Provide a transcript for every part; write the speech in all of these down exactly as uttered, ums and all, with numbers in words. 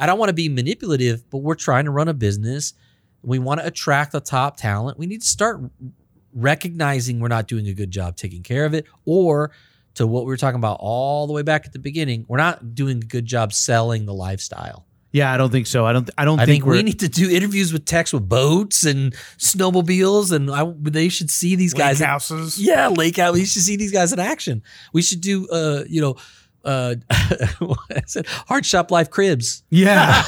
I don't want to be manipulative, but we're trying to run a business. We want to attract the top talent. We need to start recognizing we're not doing a good job taking care of it, or to what we were talking about all the way back at the beginning, we're not doing a good job selling the lifestyle. Yeah, I don't think so. I don't. I don't I think, think we need to do interviews with techs with boats and snowmobiles, and I, they should see these lake guys. Lake houses. In, yeah, lake house. We should see these guys in action. We should do, uh, you know, uh, I said Hard Shop Life cribs. Yeah,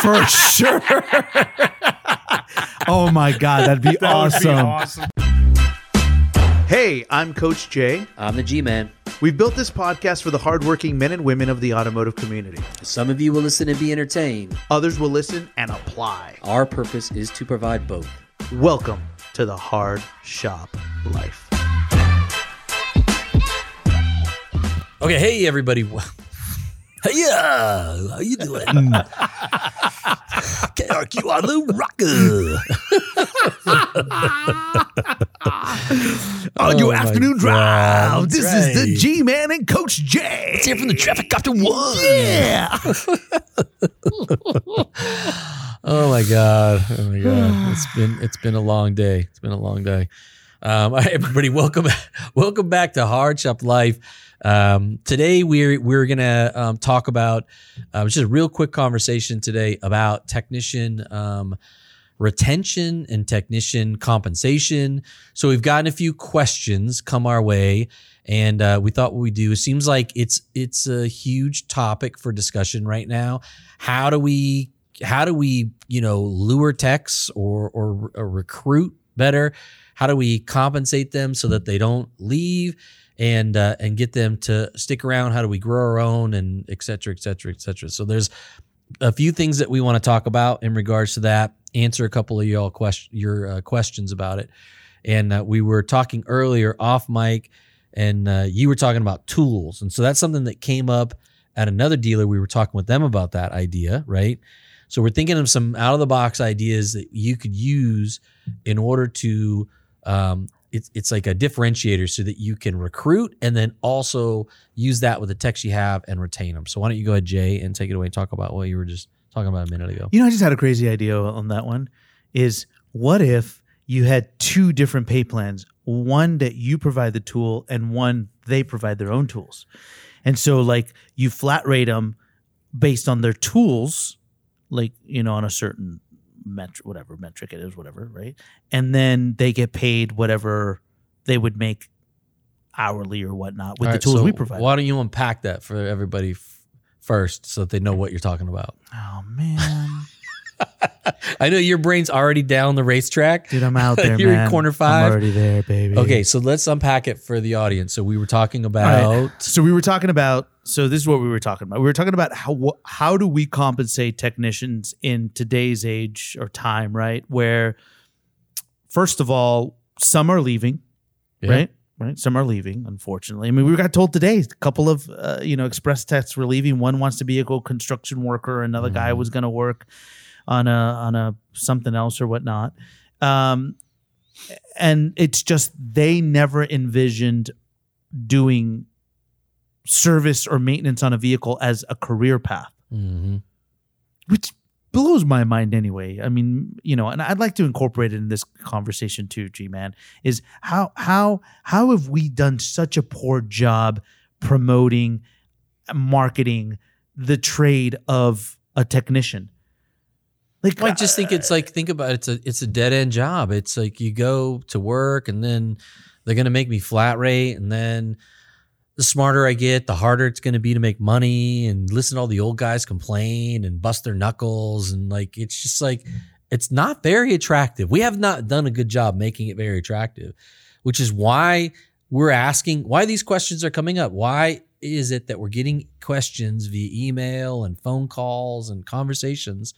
for sure. Oh my God, that'd be that awesome. Would be awesome. Hey, I'm Coach Jay. I'm the G-Man. We've built this podcast for the hardworking men and women of the automotive community. Some of you will listen and be entertained. Others will listen and apply. Our purpose is to provide both. Welcome to the Hard Shop Life. Okay, hey everybody. Yeah, how you doing? K R Q on the rocker. On oh your afternoon drive, God, this right. is the G-Man and Coach J. It's here from the Traffic Copter one. Yeah. oh my God. Oh my God. It's been it's been a long day. It's been a long day. Um, all right, everybody, welcome welcome back to Hard Shop Life. Um, today we're we're gonna um, talk about uh, just a real quick conversation today about technician Um, retention and technician compensation. So we've gotten a few questions come our way, and uh, we thought what we do, it seems like it's it's a huge topic for discussion right now. How do we how do we, you know, lure techs or or, or recruit better? How do we compensate them so that they don't leave and uh, and get them to stick around? How do we grow our own, and et cetera, et cetera, et cetera. So there's a few things that we want to talk about in regards to that, answer a couple of y'all question, your uh, questions about it. And uh, we were talking earlier off mic, and uh, you were talking about tools. And so that's something that came up at another dealer. We were talking with them about that idea, right? So we're thinking of some out-of-the-box ideas that you could use in order to um, – It's it's like a differentiator so that you can recruit and then also use that with the techs you have and retain them. So why don't you go ahead, Jay, and take it away and talk about what you were just talking about a minute ago. You know, I just had a crazy idea on that one. Is what if you had two different pay plans, one that you provide the tool and one they provide their own tools? And so like you flat rate them based on their tools, like, you know, on a certain metric, whatever metric it is, whatever, right? And then they get paid whatever they would make hourly or whatnot with all the tools right, so we provide. Why don't you unpack that for everybody f- first so that they know what you're talking about? Oh, man. I know your brain's already down the racetrack. Dude, I'm out there, you're man. You're in corner five. I'm already there, baby. Okay, so let's unpack it for the audience. So we were talking about... Right. So we were talking about... So this is what we were talking about. We were talking about how how do we compensate technicians in today's age or time, right? Where, first of all, some are leaving, yeah. right? Right. Some are leaving, unfortunately. I mean, we got told today, a couple of uh, you know express techs were leaving. One wants to be a construction worker. Another mm-hmm. guy was going to work on a on a something else or whatnot. Um, and it's just they never envisioned doing service or maintenance on a vehicle as a career path, mm-hmm. which blows my mind anyway. I mean, you know, and I'd like to incorporate it in this conversation too, G-Man, is how how how have we done such a poor job promoting, marketing the trade of a technician? Like, I just think it's like, think about it, it's a it's a dead end job. It's like you go to work and then they're going to make me flat rate, and then the smarter I get, the harder it's going to be to make money, and listen to all the old guys complain and bust their knuckles. And like, it's just like, it's not very attractive. We have not done a good job making it very attractive, which is why we're asking, why these questions are coming up. Why is it that we're getting questions via email and phone calls and conversations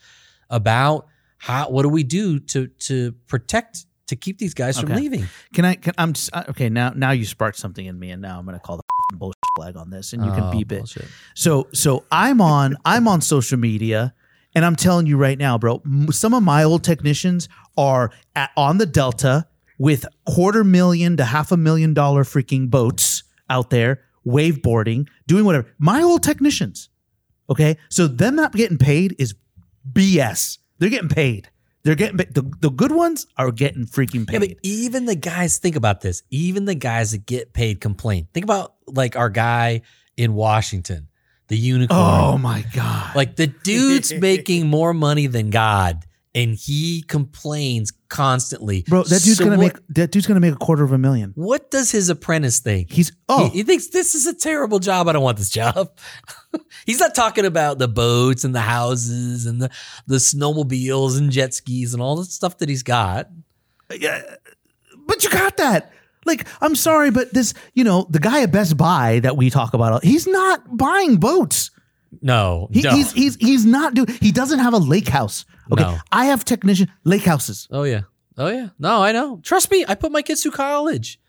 about how, what do we do to, to protect to keep these guys okay. from leaving? Can I, can, I'm just, okay. Now, now you sparked something in me, and now I'm going to call the bullshit flag on this, and you can oh, beep it. Bullshit. So, so I'm on, I'm on social media, and I'm telling you right now, bro, some of my old technicians are at, on the Delta with quarter million to half a million dollar freaking boats out there, waveboarding, doing whatever. My old technicians. Okay. So them not getting paid is B S. They're getting paid. They're getting the, the good ones are getting freaking paid. Yeah, but even the guys, think about this. Even the guys that get paid complain. Think about like our guy in Washington, the unicorn. Oh my God. Like the dude's making more money than God, and he complains constantly. Bro, that dude's so gonna what, make that dude's gonna make a quarter of a million. What does his apprentice think? He's oh he, he thinks this is a terrible job. I don't want this job. He's not talking about the boats and the houses and the, the snowmobiles and jet skis and all the stuff that he's got. Yeah, but you got that. Like, I'm sorry, but this, you know, the guy at Best Buy that we talk about, he's not buying boats. No, he, no. he's he's he's not doing. He doesn't have a lake house. Okay, no. I have technician lake houses. Oh yeah, oh yeah. No, I know. Trust me, I put my kids through college.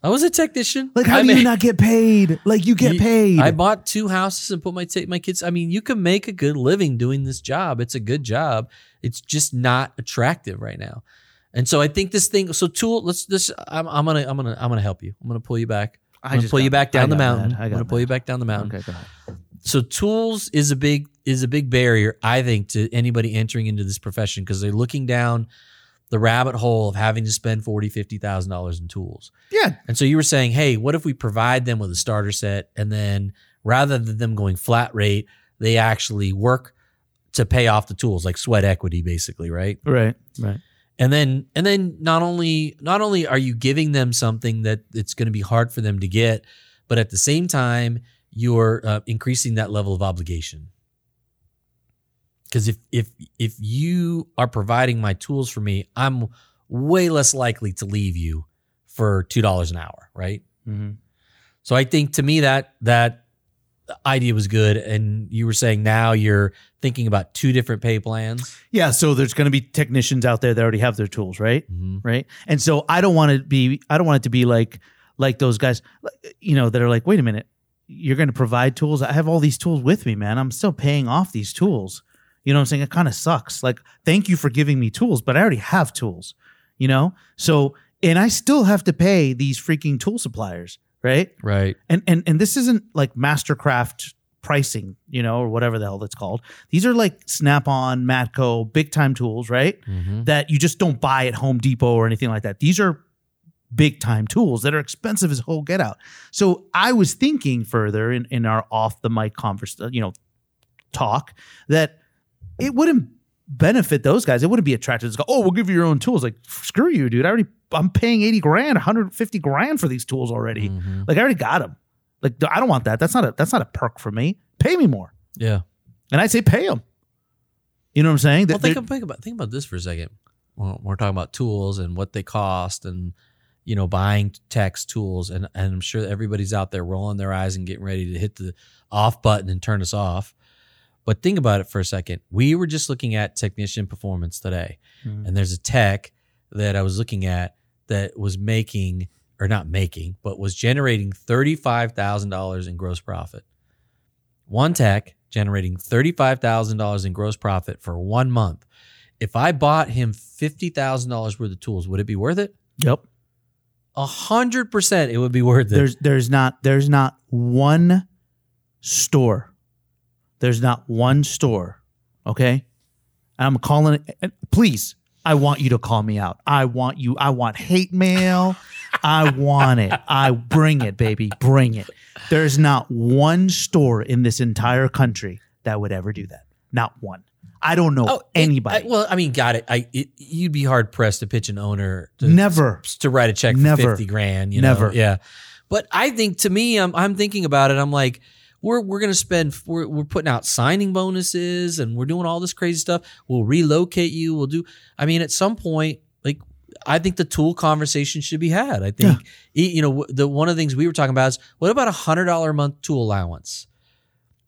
I was a technician. Like, how I do made, you not get paid? Like, you get you, paid. I bought two houses and put my t- my kids. I mean, you can make a good living doing this job. It's a good job. It's just not attractive right now. And so I think this thing. So tool. Let's. This. I'm. I'm gonna. I'm gonna. I'm gonna help you. I'm gonna pull you back. I'm I gonna pull got, you back down the mountain. I'm gonna mad. pull you back down the mountain. Okay, go ahead. So tools is a big is a big barrier, I think, to anybody entering into this profession, because they're looking down the rabbit hole of having to spend forty thousand dollars, fifty thousand dollars in tools. Yeah. And so you were saying, hey, what if we provide them with a starter set, and then rather than them going flat rate, they actually work to pay off the tools, like sweat equity, basically, right? Right, right. And then and then not only not only are you giving them something that it's going to be hard for them to get, but at the same time, you're uh, increasing that level of obligation. Because if if if you are providing my tools for me, I'm way less likely to leave you for two dollars an hour, right? Mm-hmm. So I think, to me, that that idea was good. And you were saying now you're thinking about two different pay plans. Yeah, so there's going to be technicians out there that already have their tools, right? Mm-hmm. Right. And so I don't want to be I don't want it to be like like those guys, you know, that are like, wait a minute. You're going to provide tools. I have all these tools with me, man. I'm still paying off these tools. You know what I'm saying? It kind of sucks. Like, thank you for giving me tools, but I already have tools, you know? So, and I still have to pay these freaking tool suppliers, right? Right. And and and this isn't like Mastercraft pricing, you know, or whatever the hell that's called. These are like Snap On, Matco, big time tools, right? Mm-hmm. That you just don't buy at Home Depot or anything like that. These are big time tools that are expensive as whole get out. So I was thinking further in, in our off the mic converse, you know, talk, that it wouldn't benefit those guys. It wouldn't be attractive to go, oh, we'll give you your own tools. Like, screw you, dude. I already, I'm paying eighty grand, one hundred fifty grand for these tools already. Mm-hmm. Like, I already got them. Like, I don't want that. That's not a, that's not a perk for me. Pay me more. Yeah. And I say, pay them. You know what I'm saying? Well, think, think about, think about this for a second. Well, we're talking about tools and what they cost and, you know, buying tax tools, and, and I'm sure everybody's out there rolling their eyes and getting ready to hit the off button and turn us off. But think about it for a second. We were just looking at technician performance today, mm-hmm. and there's a tech that I was looking at that was making, or not making, but was generating thirty-five thousand dollars in gross profit. One tech generating thirty-five thousand dollars in gross profit for one month. If I bought him fifty thousand dollars worth of tools, would it be worth it? Yep. A hundred percent, it would be worth it. There's, there's not, there's not one store. There's not one store. Okay, and I'm calling it. Please, I want you to call me out. I want you. I want hate mail. I want it. I bring it, baby. Bring it. There's not one store in this entire country that would ever do that. Not one. I don't know oh, anybody. It, I, well, I mean, got it. I it, you'd be hard pressed to pitch an owner to, never to, to write a check for never. fifty grand. You know? Never, yeah. But I think, to me, I'm I'm thinking about it. I'm like, we're we're gonna spend. We're we're putting out signing bonuses and we're doing all this crazy stuff. We'll relocate you. We'll do. I mean, at some point, like, I think the tool conversation should be had. I think yeah. you know the one of the things we were talking about is, what about a hundred dollar a month tool allowance?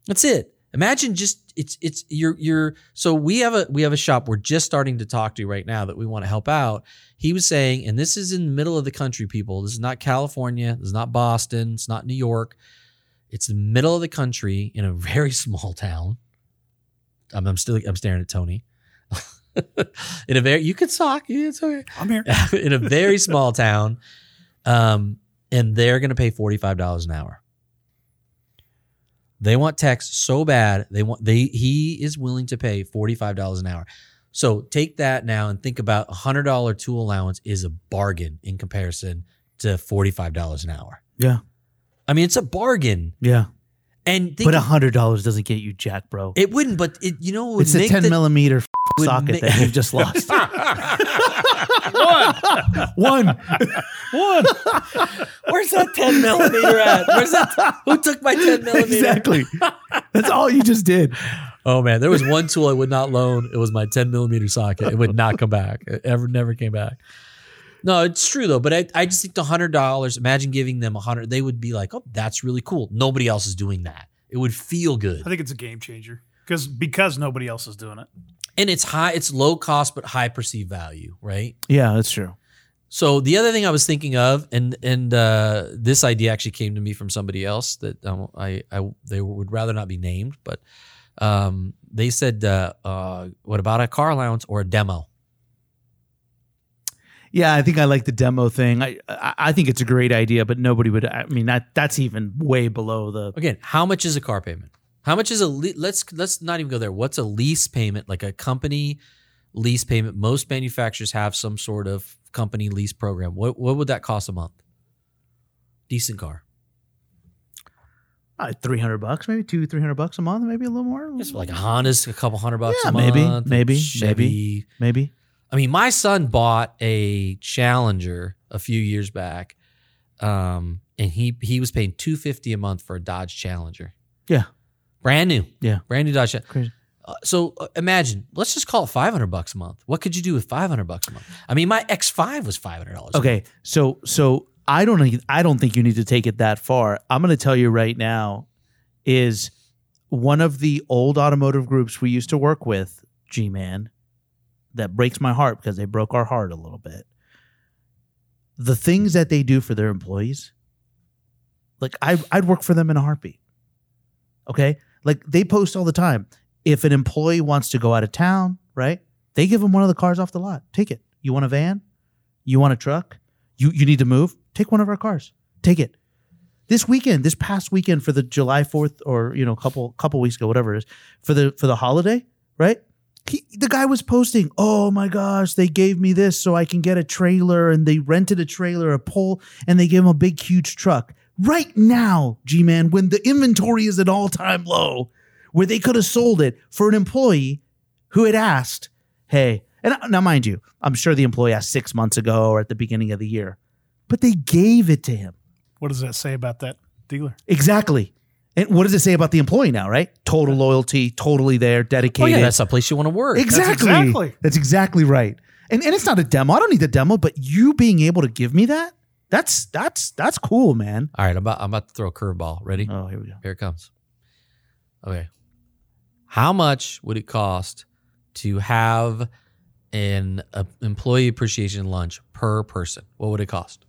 That's it. Imagine just it's it's you're you're so we have a we have a shop we're just starting to talk to right now that we want to help out. He was saying, and this is in the middle of the country, people. This is not California. This is not Boston. It's not New York. It's the middle of the country in a very small town. I'm, I'm still I'm staring at Tony. in a very you can talk. Yeah, it's okay. I'm here. in a very small town, um, and they're going to pay forty-five dollars an hour. They want techs so bad. They want they he is willing to pay forty-five dollars an hour. So take that now and think about a one hundred dollars tool allowance is a bargain in comparison to forty-five dollars an hour. Yeah. I mean, it's a bargain. Yeah. And think, but one hundred dollars doesn't get you jack, bro. It wouldn't, but it, you know, it it's a ten millimeter f- socket make, that you've just lost. One. One. One. Where's that ten millimeter at? Where's that? T- who took my ten millimeter? Exactly. That's all you just did. Oh, man. There was one tool I would not loan. It was my ten millimeter socket. It would not come back. It ever, never came back. No, it's true, though. But I, I just think the one hundred dollars, imagine giving them one hundred dollars. They would be like, oh, that's really cool. Nobody else is doing that. It would feel good. I think it's a game changer because because nobody else is doing it. And it's high, it's low cost, but high perceived value, right? Yeah, that's true. So the other thing I was thinking of, and and uh, this idea actually came to me from somebody else that um, I, I they would rather not be named, but um, they said, uh, uh, what about a car allowance or a demo? Yeah, I think I like the demo thing. I I think it's a great idea, but nobody would. I mean, that that's even way below the. Again, how much is a car payment? How much is a le- let's let's not even go there. What's a lease payment? Like a company lease payment. Most manufacturers have some sort of company lease program. What what would that cost a month? Decent car. Uh, three hundred bucks, maybe two, three hundred bucks a month, maybe a little more. Just like a Honda's, a couple hundred bucks yeah, a month. Maybe, maybe, Chevy. maybe, maybe. I mean, my son bought a Challenger a few years back, um, and he he was paying two fifty a month for a Dodge Challenger. Yeah, brand new. Yeah, brand new Dodge. Crazy. Uh, so uh, imagine, let's just call it five hundred bucks a month. What could you do with five hundred bucks a month? I mean, my X five was five hundred dollars. Okay, so so I don't I don't think you need to take it that far. I'm going to tell you right now, is one of the old automotive groups we used to work with, G-Man. That breaks my heart because they broke our heart a little bit. The things that they do for their employees, like I, I'd work for them in a heartbeat. Okay? Like they post all the time. If an employee wants to go out of town, right? They give them one of the cars off the lot. Take it. You want a van? You want a truck? You you need to move? Take one of our cars. Take it. This weekend, this past weekend for the July fourth or, you know, couple couple weeks ago, whatever it is, for the for the holiday, right? He, the guy was posting, oh my gosh, they gave me this so I can get a trailer, and they rented a trailer, a pole, and they gave him a big, huge truck. Right now, G-Man, when the inventory is at all-time low, where they could have sold it for an employee who had asked, hey, and now mind you, I'm sure the employee asked six months ago or at the beginning of the year, but they gave it to him. What does that say about that dealer? Exactly. And what does it say about the employee now, right? Total loyalty, totally there, dedicated. Oh, yeah, that's a place you want to work. Exactly. That's exactly, that's exactly right. And and it's not a demo. I don't need the demo, but you being able to give me that, that's that's that's cool, man. All right, I'm about, I'm about to throw a curveball. Ready? Oh, here we go. Here it comes. Okay. How much would it cost to have an uh, employee appreciation lunch per person? What would it cost?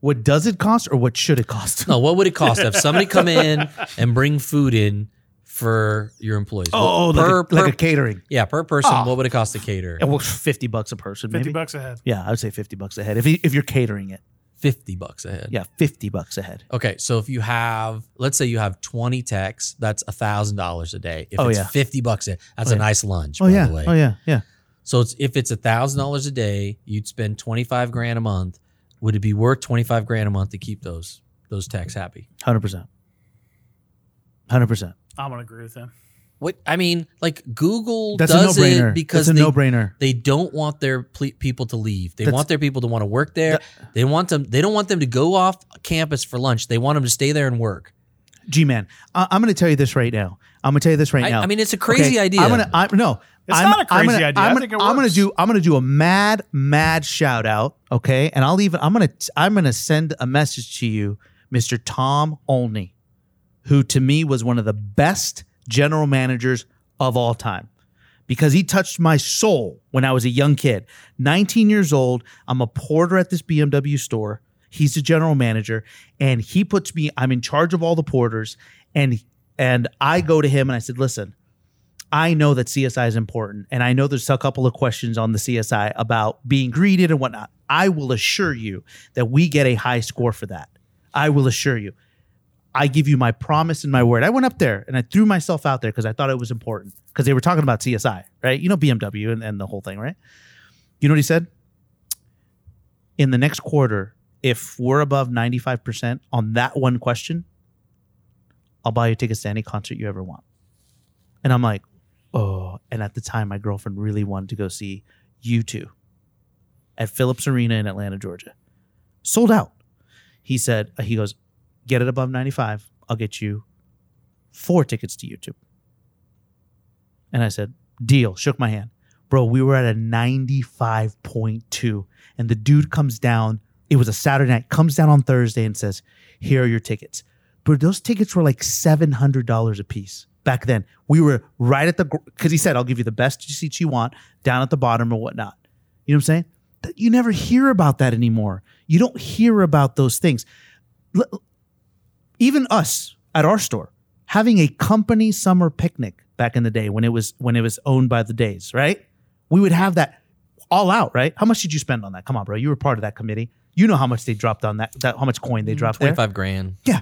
What does it cost or what should it cost? No, what would it cost to have somebody come in and bring food in for your employees? Oh, well, oh per, like, a, per, like a catering. Yeah, per person, oh. What would it cost to cater? Well, fifty bucks a person, maybe. fifty bucks a head. Yeah, I would say fifty bucks a head if, if you're catering it. fifty bucks a head. Yeah, fifty bucks a head. Okay, so if you have, let's say you have twenty techs, that's one thousand dollars a day. If oh, it's yeah. fifty bucks a head, that's oh, a yeah. nice lunch, oh, by yeah. the way. Oh, yeah, yeah. So it's, if it's one thousand dollars a day, you'd spend twenty-five grand a month. Would it be worth twenty-five grand a month to keep those those techs happy? one hundred percent. one hundred percent. I'm going to agree with him. What I mean, like Google That's does it because That's a they, no-brainer. They don't want their ple- people to leave. They That's, want their people to want to work there. That, they want them they don't want them to go off campus for lunch. They want them to stay there and work. G-Man, I, I'm going to tell you this right now. I'm going to tell you this right I, now. I mean, it's a crazy okay, idea. I'm going to no It's I'm, not a crazy I'm gonna, idea. I'm gonna, I think it works. I'm gonna do. I'm gonna do a mad, mad shout out. Okay, and I'll even. I'm gonna. I'm gonna send a message to you, Mister Tom Olney, who to me was one of the best general managers of all time, because he touched my soul when I was a young kid, nineteen years old. I'm a porter at this B M W store. He's the general manager, and he puts me. I'm in charge of all the porters, and and I go to him and I said, listen. I know that C S I is important, and I know there's a couple of questions on the C S I about being greeted and whatnot. I will assure you that we get a high score for that. I will assure you. I give you my promise and my word. I went up there and I threw myself out there because I thought it was important because they were talking about C S I, right? You know, B M W and, and the whole thing, right? You know what he said? In the next quarter, if we're above ninety-five percent on that one question, I'll buy you tickets to any concert you ever want. And I'm like, oh. And at the time, my girlfriend really wanted to go see U two at Philips Arena in Atlanta, Georgia. Sold out. He said, he goes, get it above ninety-five. I'll get you four tickets to U two. And I said, deal. Shook my hand. Bro, we were at a ninety-five point two. And the dude comes down. It was a Saturday night. Comes down on Thursday and says, here are your tickets. But those tickets were like seven hundred dollars a piece back then. We were right at the, because he said, I'll give you the best seats you want down at the bottom or whatnot. You know what I'm saying? You never hear about that anymore. You don't hear about those things. Even us at our store having a company summer picnic back in the day when it was when it was owned by the Days, right? We would have that all out, right? How much did you spend on that? Come on, bro. You were part of that committee. You know how much they dropped on that, that how much coin they dropped there. twenty-five grand. Yeah.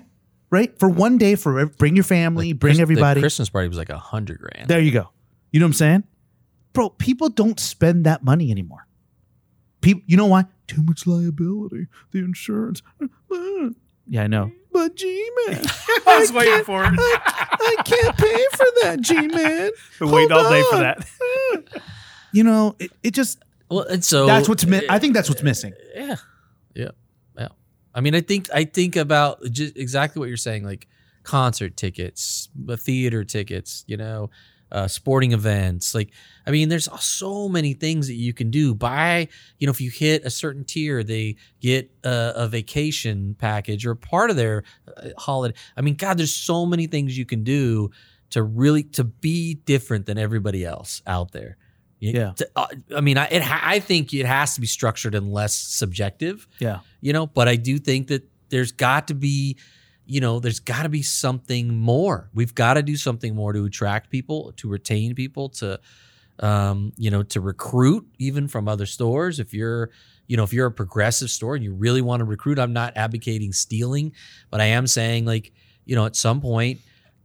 Right? For one day, for bring your family, like, bring Chris, everybody. The Christmas party was like a hundred grand. There you go. You know what I'm saying? Bro, people don't spend that money anymore. People, you know why? Too much liability. The insurance. Yeah, I know. But G-Man. I was I waiting for it. I, I can't pay for that, G-Man. Wait all day for that. You know, it, it just, well, and so that's what's mi- I think that's what's missing. Yeah. Yeah. Yeah. I mean, I think I think about just exactly what you're saying, like concert tickets, theater tickets, you know, uh, sporting events. Like, I mean, there's so many things that you can do. Buy, you know, if you hit a certain tier, they get a, a vacation package or part of their holiday. I mean, God, there's so many things you can do to really to be different than everybody else out there. Yeah, I mean, I it, I think it has to be structured and less subjective. Yeah, you know, but I do think that there's got to be, you know, there's got to be something more. We've got to do something more to attract people, to retain people, to, um, you know, to recruit even from other stores. If you're, you know, if you're a progressive store and you really want to recruit, I'm not advocating stealing, but I am saying, like, you know, at some point,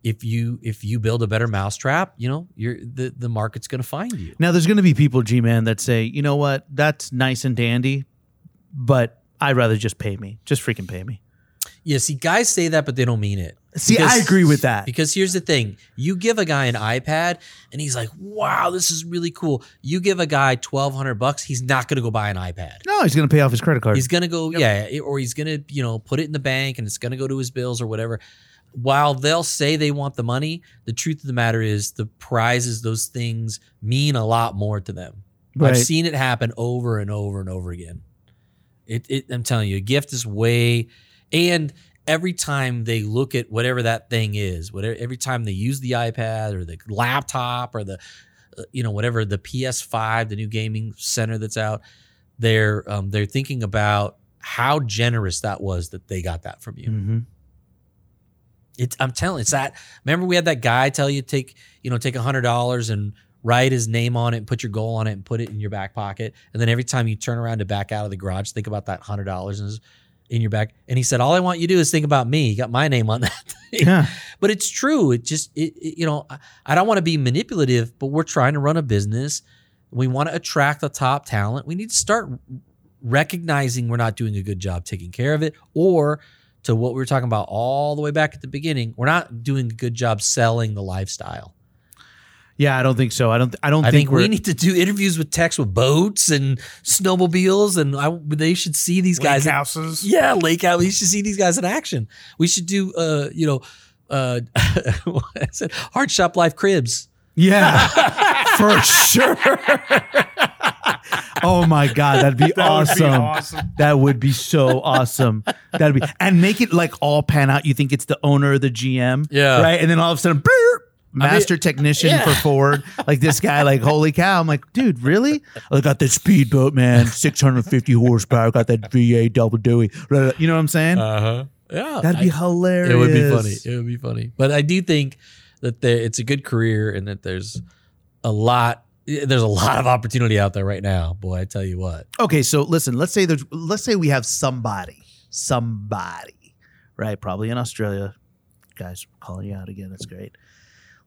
If you if you build a better mousetrap, you know, you're the, the market's going to find you. Now, there's going to be people, G-Man, that say, you know what, that's nice and dandy, but I'd rather just pay me. Just freaking pay me. Yeah, see, guys say that, but they don't mean it. See, because, I agree with that. Because here's the thing. You give a guy an iPad, and he's like, wow, this is really cool. You give a guy twelve hundred bucks, he's not going to go buy an iPad. No, he's going to pay off his credit card. He's going to go, yep. yeah, or he's going to, you know, put it in the bank, and it's going to go to his bills or whatever. While they'll say they want the money, the truth of the matter is the prizes, those things mean a lot more to them. Right. I've seen it happen over and over and over again. It, it, I'm telling you, a gift is way, and every time they look at whatever that thing is, whatever, every time they use the iPad or the laptop or the, you know, whatever, the P S five, the new gaming center that's out, they're um, they're thinking about how generous that was that they got that from you. Mm-hmm. It's, I'm telling it's that. Remember, we had that guy tell you take, you know, take a hundred dollars and write his name on it and put your goal on it and put it in your back pocket. And then every time you turn around to back out of the garage, think about that hundred dollars in your back. And he said, all I want you to do is think about me. You got my name on that thing. Yeah. But it's true. It just, it, it, you know, I, I don't want to be manipulative, but we're trying to run a business. We want to attract the top talent. We need to start recognizing we're not doing a good job taking care of it, or to what we were talking about all the way back at the beginning, we're not doing a good job selling the lifestyle. Yeah, I don't think so. I don't. I don't I think, think we need to do interviews with techs with boats and snowmobiles, and I, they should see these lake guys. Lake houses. In, yeah, lake houses. We should see these guys in action. We should do, uh, you know, uh, I said, Hard Shop Life cribs. Yeah, for sure. Oh my God, that'd be, that awesome. Would be awesome. That would be so awesome. That'd be, and make it like all pan out. You think it's the owner, the G M, yeah, right? And then all of a sudden, burp, master I mean, technician yeah. for Ford, like this guy, like holy cow. I'm like, dude, really? I got that speedboat, man, six hundred fifty horsepower. I got that V A double Dewey. You know what I'm saying? Uh huh. Yeah, that'd be I, hilarious. It would be funny. It would be funny. But I do think that there, it's a good career, and that there's a lot. There's a lot of opportunity out there right now, boy. I tell you what. Okay, so listen. Let's say there's. Let's say we have somebody, somebody, right? Probably in Australia, guys, calling you out again. That's great.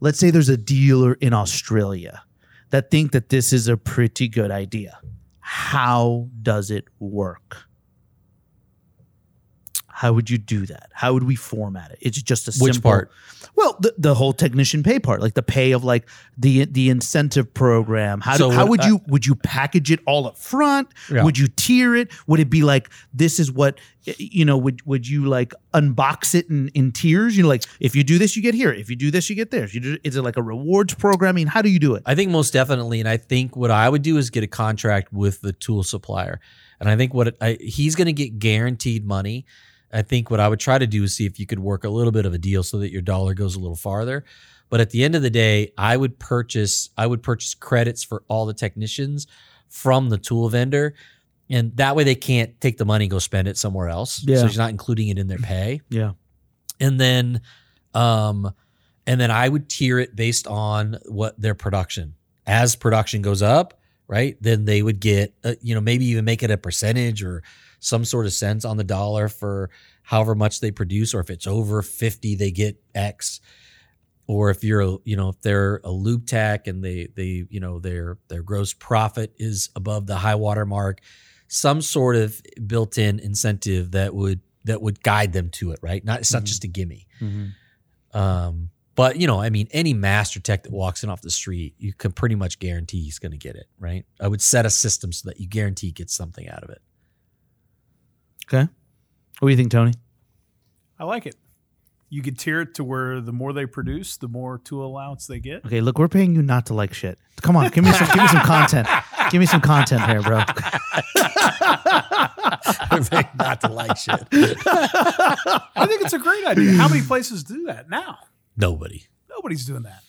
Let's say there's a dealer in Australia that think that this is a pretty good idea. How does it work? How would you do that? How would we format it? It's just a simple. Which part? Well, the, the whole technician pay part, like the pay of like the the incentive program. How so do, how would I, you would you package it all up front? Yeah. Would you tier it? Would it be like this is what you know? Would would you like unbox it in, in tiers? You know, like if you do this, you get here. If you do this, you get there. If you do, is it like a rewards program? I mean, how do you do it? I think most definitely, and I think what I would do is get a contract with the tool supplier, and I think what it, I, he's going to get guaranteed money. I think what I would try to do is see if you could work a little bit of a deal so that your dollar goes a little farther. But at the end of the day, I would purchase I would purchase credits for all the technicians from the tool vendor. And that way they can't take the money and go spend it somewhere else. Yeah. So you're not including it in their pay. Yeah. And then um, and then I would tier it based on what their production. As production goes up, right, then they would get, uh, you know, maybe even make it a percentage or some sort of cents on the dollar for however much they produce, or if it's over fifty, they get X. Or if you're, a, you know, if they're a lube tech and they, they, you know, their their gross profit is above the high water mark, some sort of built-in incentive that would that would guide them to it, right? Not it's not mm-hmm. just a gimme. Mm-hmm. Um, but you know, I mean, any master tech that walks in off the street, you can pretty much guarantee he's going to get it, right? I would set a system so that you guarantee he gets something out of it. Okay. What do you think, Tony? I like it. You could tier it to where the more they produce, the more tool allowance they get. Okay, look, we're paying you not to like shit. Come on, give me some give me some content. Give me some content here, bro. We're paying not to like shit. I think it's a great idea. How many places do that now? Nobody. Nobody's doing that.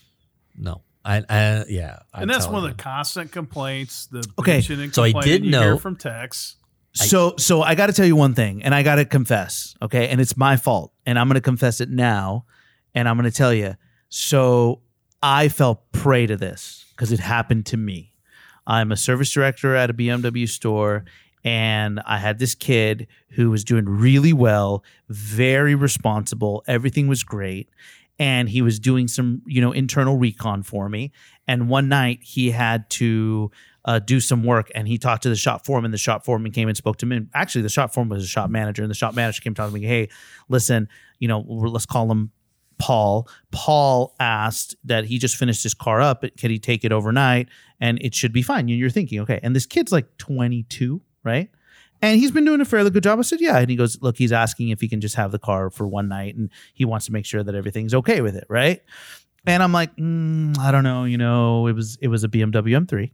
No. I, I yeah. I'm and that's one you. of the constant complaints, the okay. bitching and complaining so I did you know, hear from techs. So so I got to tell you one thing, and I got to confess, okay? And it's my fault, and I'm going to confess it now, and I'm going to tell you. So I fell prey to this because it happened to me. I'm a service director at a B M W store, and I had this kid who was doing really well, very responsible. Everything was great, and he was doing some, you know, internal recon for me. And one night he had to Uh, do some work, and he talked to the shop foreman. The shop foreman came and spoke to me. Actually, the shop foreman was a shop manager, and the shop manager came talking to me. Hey, listen, you know, let's call him Paul. Paul asked that he just finished his car up. Could he take it overnight? And it should be fine. And you're thinking, okay. And this kid's like twenty-two, right? And he's been doing a fairly good job. I said, yeah. And he goes, look, he's asking if he can just have the car for one night, and he wants to make sure that everything's okay with it, right? And I'm like, mm, I don't know. You know, it was it was a B M W M three.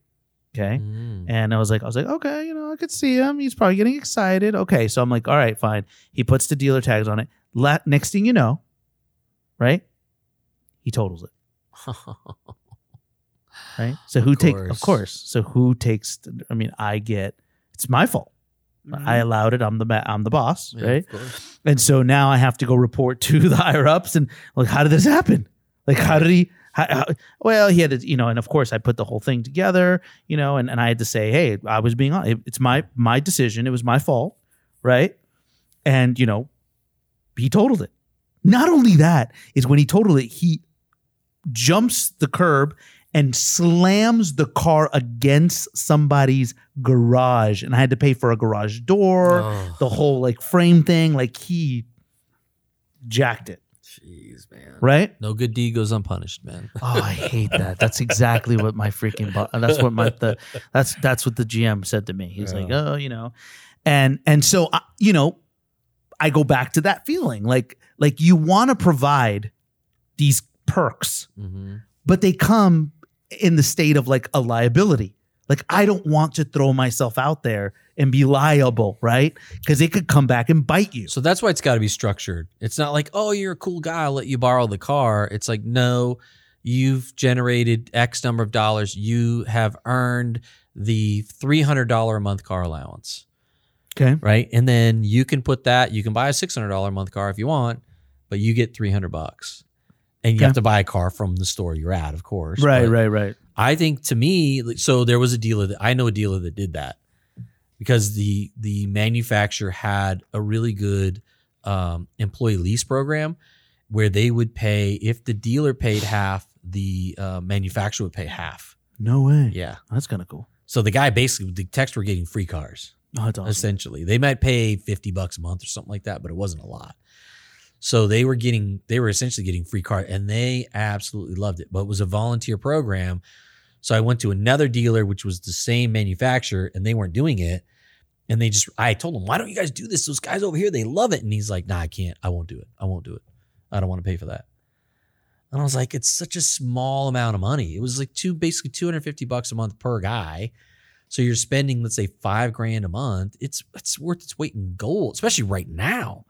Okay. Mm. And I was like, I was like, okay, you know, I could see him. He's probably getting excited. Okay. So I'm like, all right, fine. He puts the dealer tags on it. La- next thing you know, right? He totals it. Right. So who takes, of course. So who takes, the, I mean, I get, it's my fault. Mm-hmm. I allowed it. I'm the ma- I'm the boss. Yeah, right. And so now I have to go report to the higher ups and like, how did this happen? Like, how did he? How, how, well, he had to, you know, and of course I put the whole thing together, you know, and, and I had to say, hey, I was being honest. It, it's my my decision. It was my fault, right? And, you know, he totaled it. Not only that, is when he totaled it, he jumps the curb and slams the car against somebody's garage. And I had to pay for a garage door, oh. the whole like frame thing. Like he jacked it. Jeez, man. Right? No good deed goes unpunished, man. Oh, I hate that. That's exactly what my freaking bo- that's what my the that's that's what the G M said to me. He's yeah. like, "Oh, you know." And and so I, you know, I go back to that feeling. Like like you want to provide these perks, mm-hmm. but they come in the state of like a liability. Like I don't want to throw myself out there and be liable, right? Because it could come back and bite you. So that's why it's got to be structured. It's not like, oh, you're a cool guy, I'll let you borrow the car. It's like, no, you've generated X number of dollars. You have earned the three hundred dollars a month car allowance. Okay. Right? And then you can put that, you can buy a six hundred dollars a month car if you want, but you get three hundred bucks. And you okay. have to buy a car from the store you're at, of course. Right, but right, right. I think to me, so there was a dealer that I know a dealer that did that because the the manufacturer had a really good um, employee lease program. where they would pay, if the dealer paid half, the uh, manufacturer would pay half. No way. Yeah. That's kind of cool. So the guy basically, the techs were getting free cars. Oh, that's awesome. Essentially. They might pay fifty bucks a month or something like that, but it wasn't a lot. So they were getting, they were essentially getting free car, and they absolutely loved it, but it was a volunteer program. So I went to another dealer, which was the same manufacturer, and they weren't doing it. And they just, I told them, why don't you guys do this? Those guys over here, they love it. And he's like, nah, I can't, I won't do it. I won't do it. I don't want to pay for that. And I was like, it's such a small amount of money. It was like two, basically two hundred fifty bucks a month per guy. So you're spending, let's say five grand a month. It's, it's worth its weight in gold, especially right now.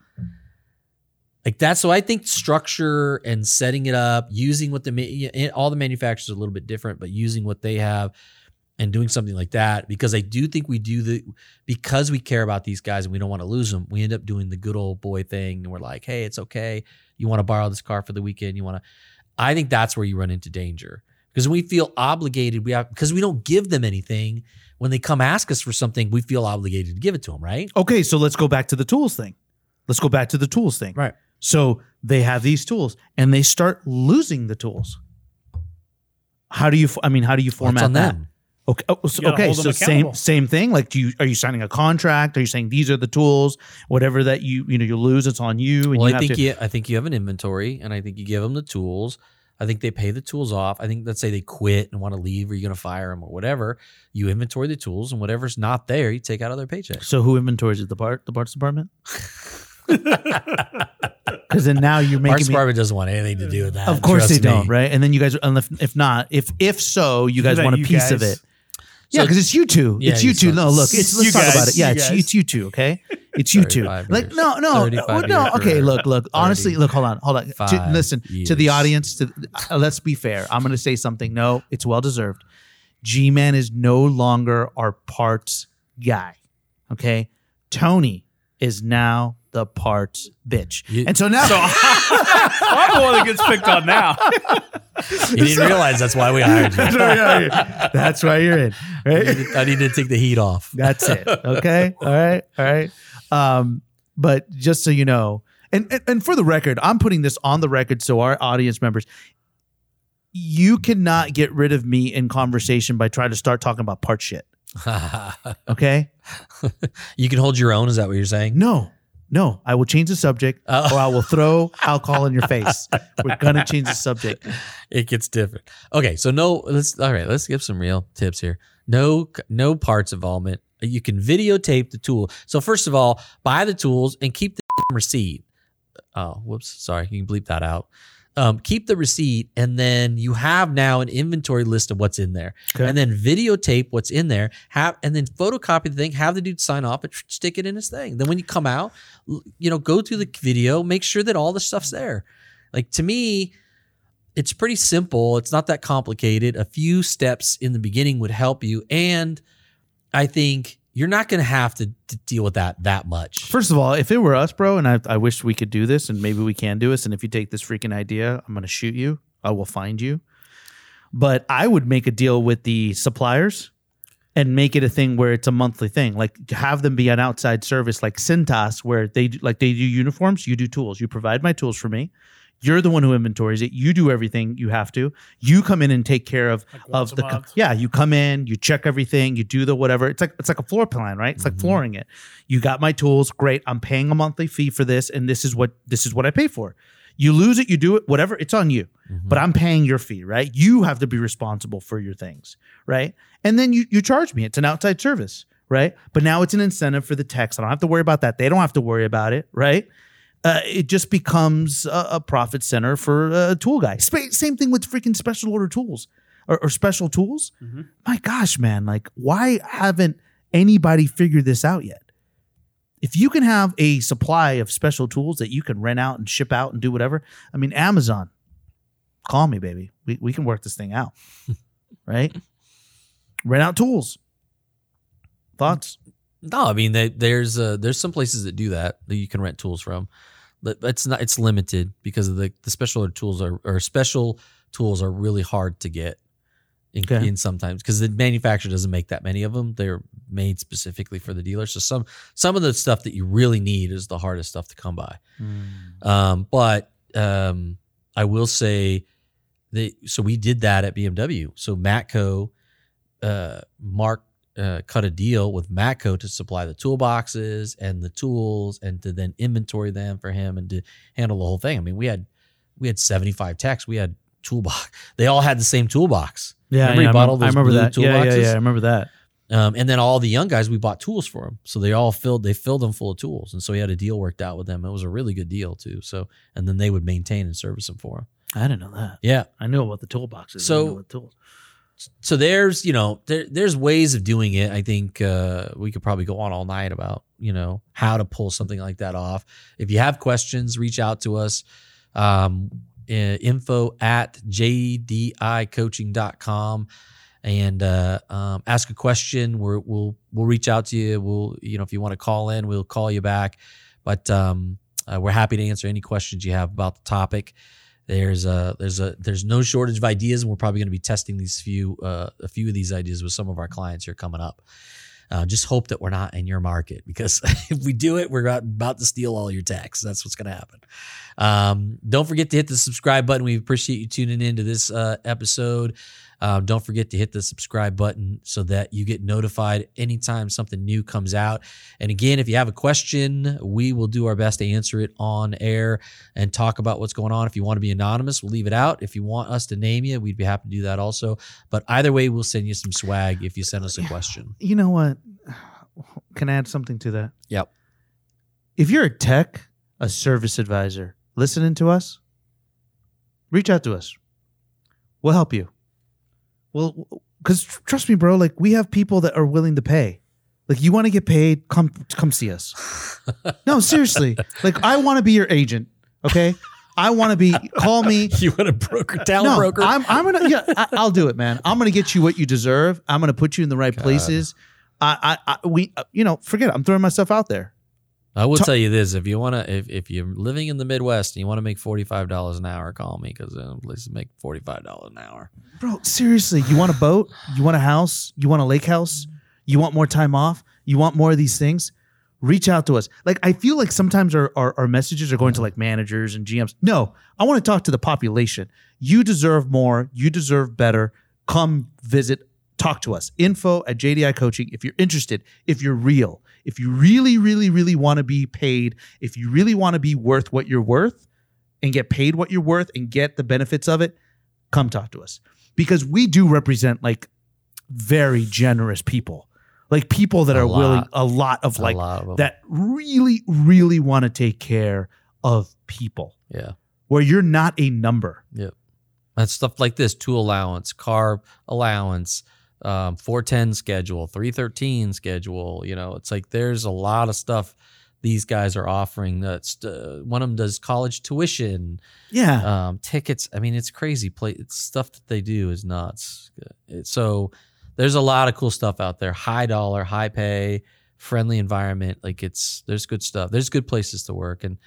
Like that. So I think structure and setting it up, using what the, all the manufacturers are a little bit different, but using what they have and doing something like that, because I do think we do the, because we care about these guys and we don't want to lose them, we end up doing the good old boy thing. And we're like, hey, it's okay. You want to borrow this car for the weekend. You want to, I think that's where you run into danger, because we feel obligated. We have, because we don't give them anything. When they come ask us for something, we feel obligated to give it to them. Right. Okay. So let's go back to the tools thing. Let's go back to the tools thing. Right. So they have these tools and they start losing the tools. How do you, I mean, how do you format on that? Them? Okay. Oh, so, okay. So same, same thing. Like, do you, are you signing a contract? Are you saying these are the tools, whatever that you, you know, you lose, it's on you. And well, you I have think to- you, I think you have an inventory, and I think you give them the tools. I think they pay the tools off. I think, let's say they quit and want to leave, or you're going to fire them or whatever. You inventory the tools, and whatever's not there, you take out of their paycheck. So who inventories it? The part, the parts department? Because then now you're making. Parts department doesn't want anything to do with that. Of course they don't, right? And then you guys, if not, if if so, you guys want a piece of it. Yeah, because it's U two. Yeah, it's U two. No, look, it's, let's talk about it. Yeah, it's, it's U two, okay? It's U two. Like, no, no, no. Okay, look, look. Honestly, look, hold on, hold on. To, listen, years. To the audience, to, uh, let's be fair. I'm going to say something. No, it's well-deserved. G-Man is no longer our parts guy, okay? Tony is now the parts bitch. You, and so now... So I'm the one that gets picked on now. You didn't realize that's why we hired you. That's why we hired you. That's why you're in. Right? I, need to, I need to take the heat off. That's it. Okay. All right. All right. Um, but just so you know, and, and and for the record, I'm putting this on the record so our audience members, you cannot get rid of me in conversation by trying to start talking about part shit. Okay. You can hold your own. Is that what you're saying? No. No, I will change the subject, uh, or I will throw alcohol in your face. We're gonna change the subject. It gets different. Okay, so no, let's all right. Let's give some real tips here. No, no parts involvement. You can videotape the tool. So first of all, buy the tools and keep the receipt. Oh, whoops, sorry. You can bleep that out. Um, keep the receipt, and then you have now an inventory list of what's in there, okay. And then videotape what's in there. Have and then photocopy the thing. Have the dude sign off and stick it in his thing. Then when you come out, you know, go through the video, make sure that all the stuff's there. Like, to me, it's pretty simple. It's not that complicated. A few steps in the beginning would help you, and I think you're not going to have to deal with that that much. First of all, if it were us, bro, and I, I wish we could do this, and maybe we can do this, and if you take this freaking idea, I'm going to shoot you. I will find you. But I would make a deal with the suppliers and make it a thing where it's a monthly thing. Like, have them be an outside service like Cintas, where they like they do uniforms, you do tools. You provide my tools for me. You're the one who inventories it. You do everything you have to. You come in and take care of, like, of the month. Yeah, you come in, you check everything, you do the whatever. It's like it's like a floor plan, right? It's mm-hmm. like flooring it. You got my tools, great. I'm paying a monthly fee for this, and this is what this is what I pay for. You lose it, you do it, whatever, it's on you. Mm-hmm. But I'm paying your fee, right? You have to be responsible for your things, right? And then you you charge me. It's an outside service, right? But now it's an incentive for the techs. I don't have to worry about that. They don't have to worry about it, right? Uh, it just becomes a, a profit center for a tool guy. Sp- same thing with freaking special order tools or, or special tools. Mm-hmm. My gosh, man, like, why haven't anybody figured this out yet? If you can have a supply of special tools that you can rent out and ship out and do whatever, I mean, Amazon, call me, baby. We we can work this thing out, right? Rent out tools. Thoughts? No, I mean, they, there's uh, there's some places that do that, that you can rent tools from. But it's not it's limited because of the, the special tools are or special tools are really hard to get in, okay. in sometimes because the manufacturer doesn't make that many of them. They're made specifically for the dealer. So some some of the stuff that you really need is the hardest stuff to come by. Mm. Um, but um, I will say that, so we did that at B M W. So Matco, uh, Mark uh, cut a deal with Matco to supply the toolboxes and the tools and to then inventory them for him and to handle the whole thing. I mean, we had, we had seventy-five techs. We had toolbox. They all had the same toolbox. Yeah. Remember, yeah, he bought all those I remember blue that. Toolboxes? Yeah, yeah, yeah. I remember that. Um, and then all the young guys, we bought tools for them. So they all filled, they filled them full of tools. And so he had a deal worked out with them. It was a really good deal too. So, and then they would maintain and service them for him. I didn't know that. Yeah. I knew about the toolboxes. So, I knew about the tools. So there's, you know, there, there's ways of doing it. I think uh, we could probably go on all night about, you know, how to pull something like that off. If you have questions, reach out to us. Um, info at j d i coaching dot com. And uh, um, ask a question. We're, we'll we'll reach out to you. We'll you know if you want to call in, we'll call you back. But um, uh, we're happy to answer any questions you have about the topic. There's a there's a there's no shortage of ideas, and we're probably going to be testing these few uh, a few of these ideas with some of our clients here coming up. Uh, just hope that we're not in your market, because if we do it, we're about to steal all your tax. That's what's going to happen. Um, don't forget to hit the subscribe button. We appreciate you tuning in to this uh, episode. Um, don't forget to hit the subscribe button so that you get notified anytime something new comes out. And again, if you have a question, we will do our best to answer it on air and talk about what's going on. If you want to be anonymous, we'll leave it out. If you want us to name you, we'd be happy to do that also. But either way, we'll send you some swag if you send us a question. You know what? Can I add something to that? Yep. If you're a tech, a service advisor, listening to us, reach out to us. We'll help you. Well, because trust me, bro, like we have people that are willing to pay. Like you want to get paid, come come see us. No, seriously. Like I want to be your agent, okay? I want to be, call me. You want a broker, talent no, broker? I'm, I'm going to, yeah, I, I'll do it, man. I'm going to get you what you deserve. I'm going to put you in the right God. places. I, I, I, we, you know, forget it. I'm throwing myself out there. I will Ta- tell you this: if you want to, if, if you're living in the Midwest and you want to make forty-five dollars an hour, call me, because uh, places make forty-five dollars an hour. Bro, seriously, you want a boat? You want a house? You want a lake house? You want more time off? You want more of these things? Reach out to us. Like I feel like sometimes our our, our messages are going to like managers and G Ms. No, I want to talk to the population. You deserve more. You deserve better. Come visit. Talk to us. Info at J D I Coaching. If you're interested, if you're real, if you really, really, really want to be paid, if you really want to be worth what you're worth and get paid what you're worth and get the benefits of it, come talk to us, because we do represent like very generous people, like people that a are lot, willing, a lot of like lot of that really, really want to take care of people. Yeah. Where you're not a number. Yeah. And stuff like this, tool allowance, car allowance, Um, four ten schedule, three thirteen schedule. You know, it's like there's a lot of stuff these guys are offering. That's uh, one of them does college tuition. Yeah. Um, tickets. I mean, it's crazy. Play, it's stuff that they do is nuts. So there's a lot of cool stuff out there. High dollar, high pay, friendly environment. Like it's, there's good stuff. There's good places to work. And,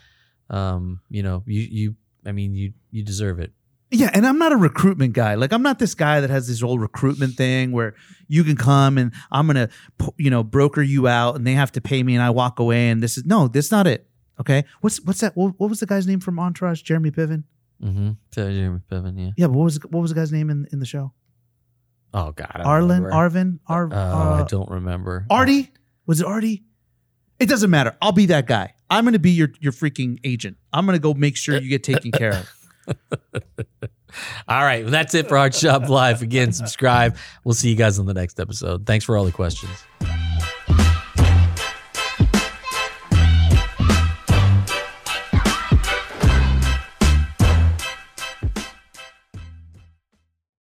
um, you know, you, you, I mean, you, you deserve it. Yeah, and I'm not a recruitment guy. Like, I'm not this guy that has this old recruitment thing where you can come and I'm going to, you know, broker you out and they have to pay me and I walk away and this is, no, that's not it, okay? What's what's that? What was the guy's name from Entourage? Jeremy Piven? Mm-hmm. Jeremy Piven, yeah. Yeah, but what was what was the guy's name in, in the show? Oh, God. I Arlen? Remember. Arvin? Ar, oh, uh, I don't remember. Artie? Was it Artie? It doesn't matter. I'll be that guy. I'm going to be your, your freaking agent. I'm going to go make sure you get taken care of. All right, well, that's it for Hard Shop Live. Again, subscribe. We'll see you guys on the next episode. Thanks for all the questions.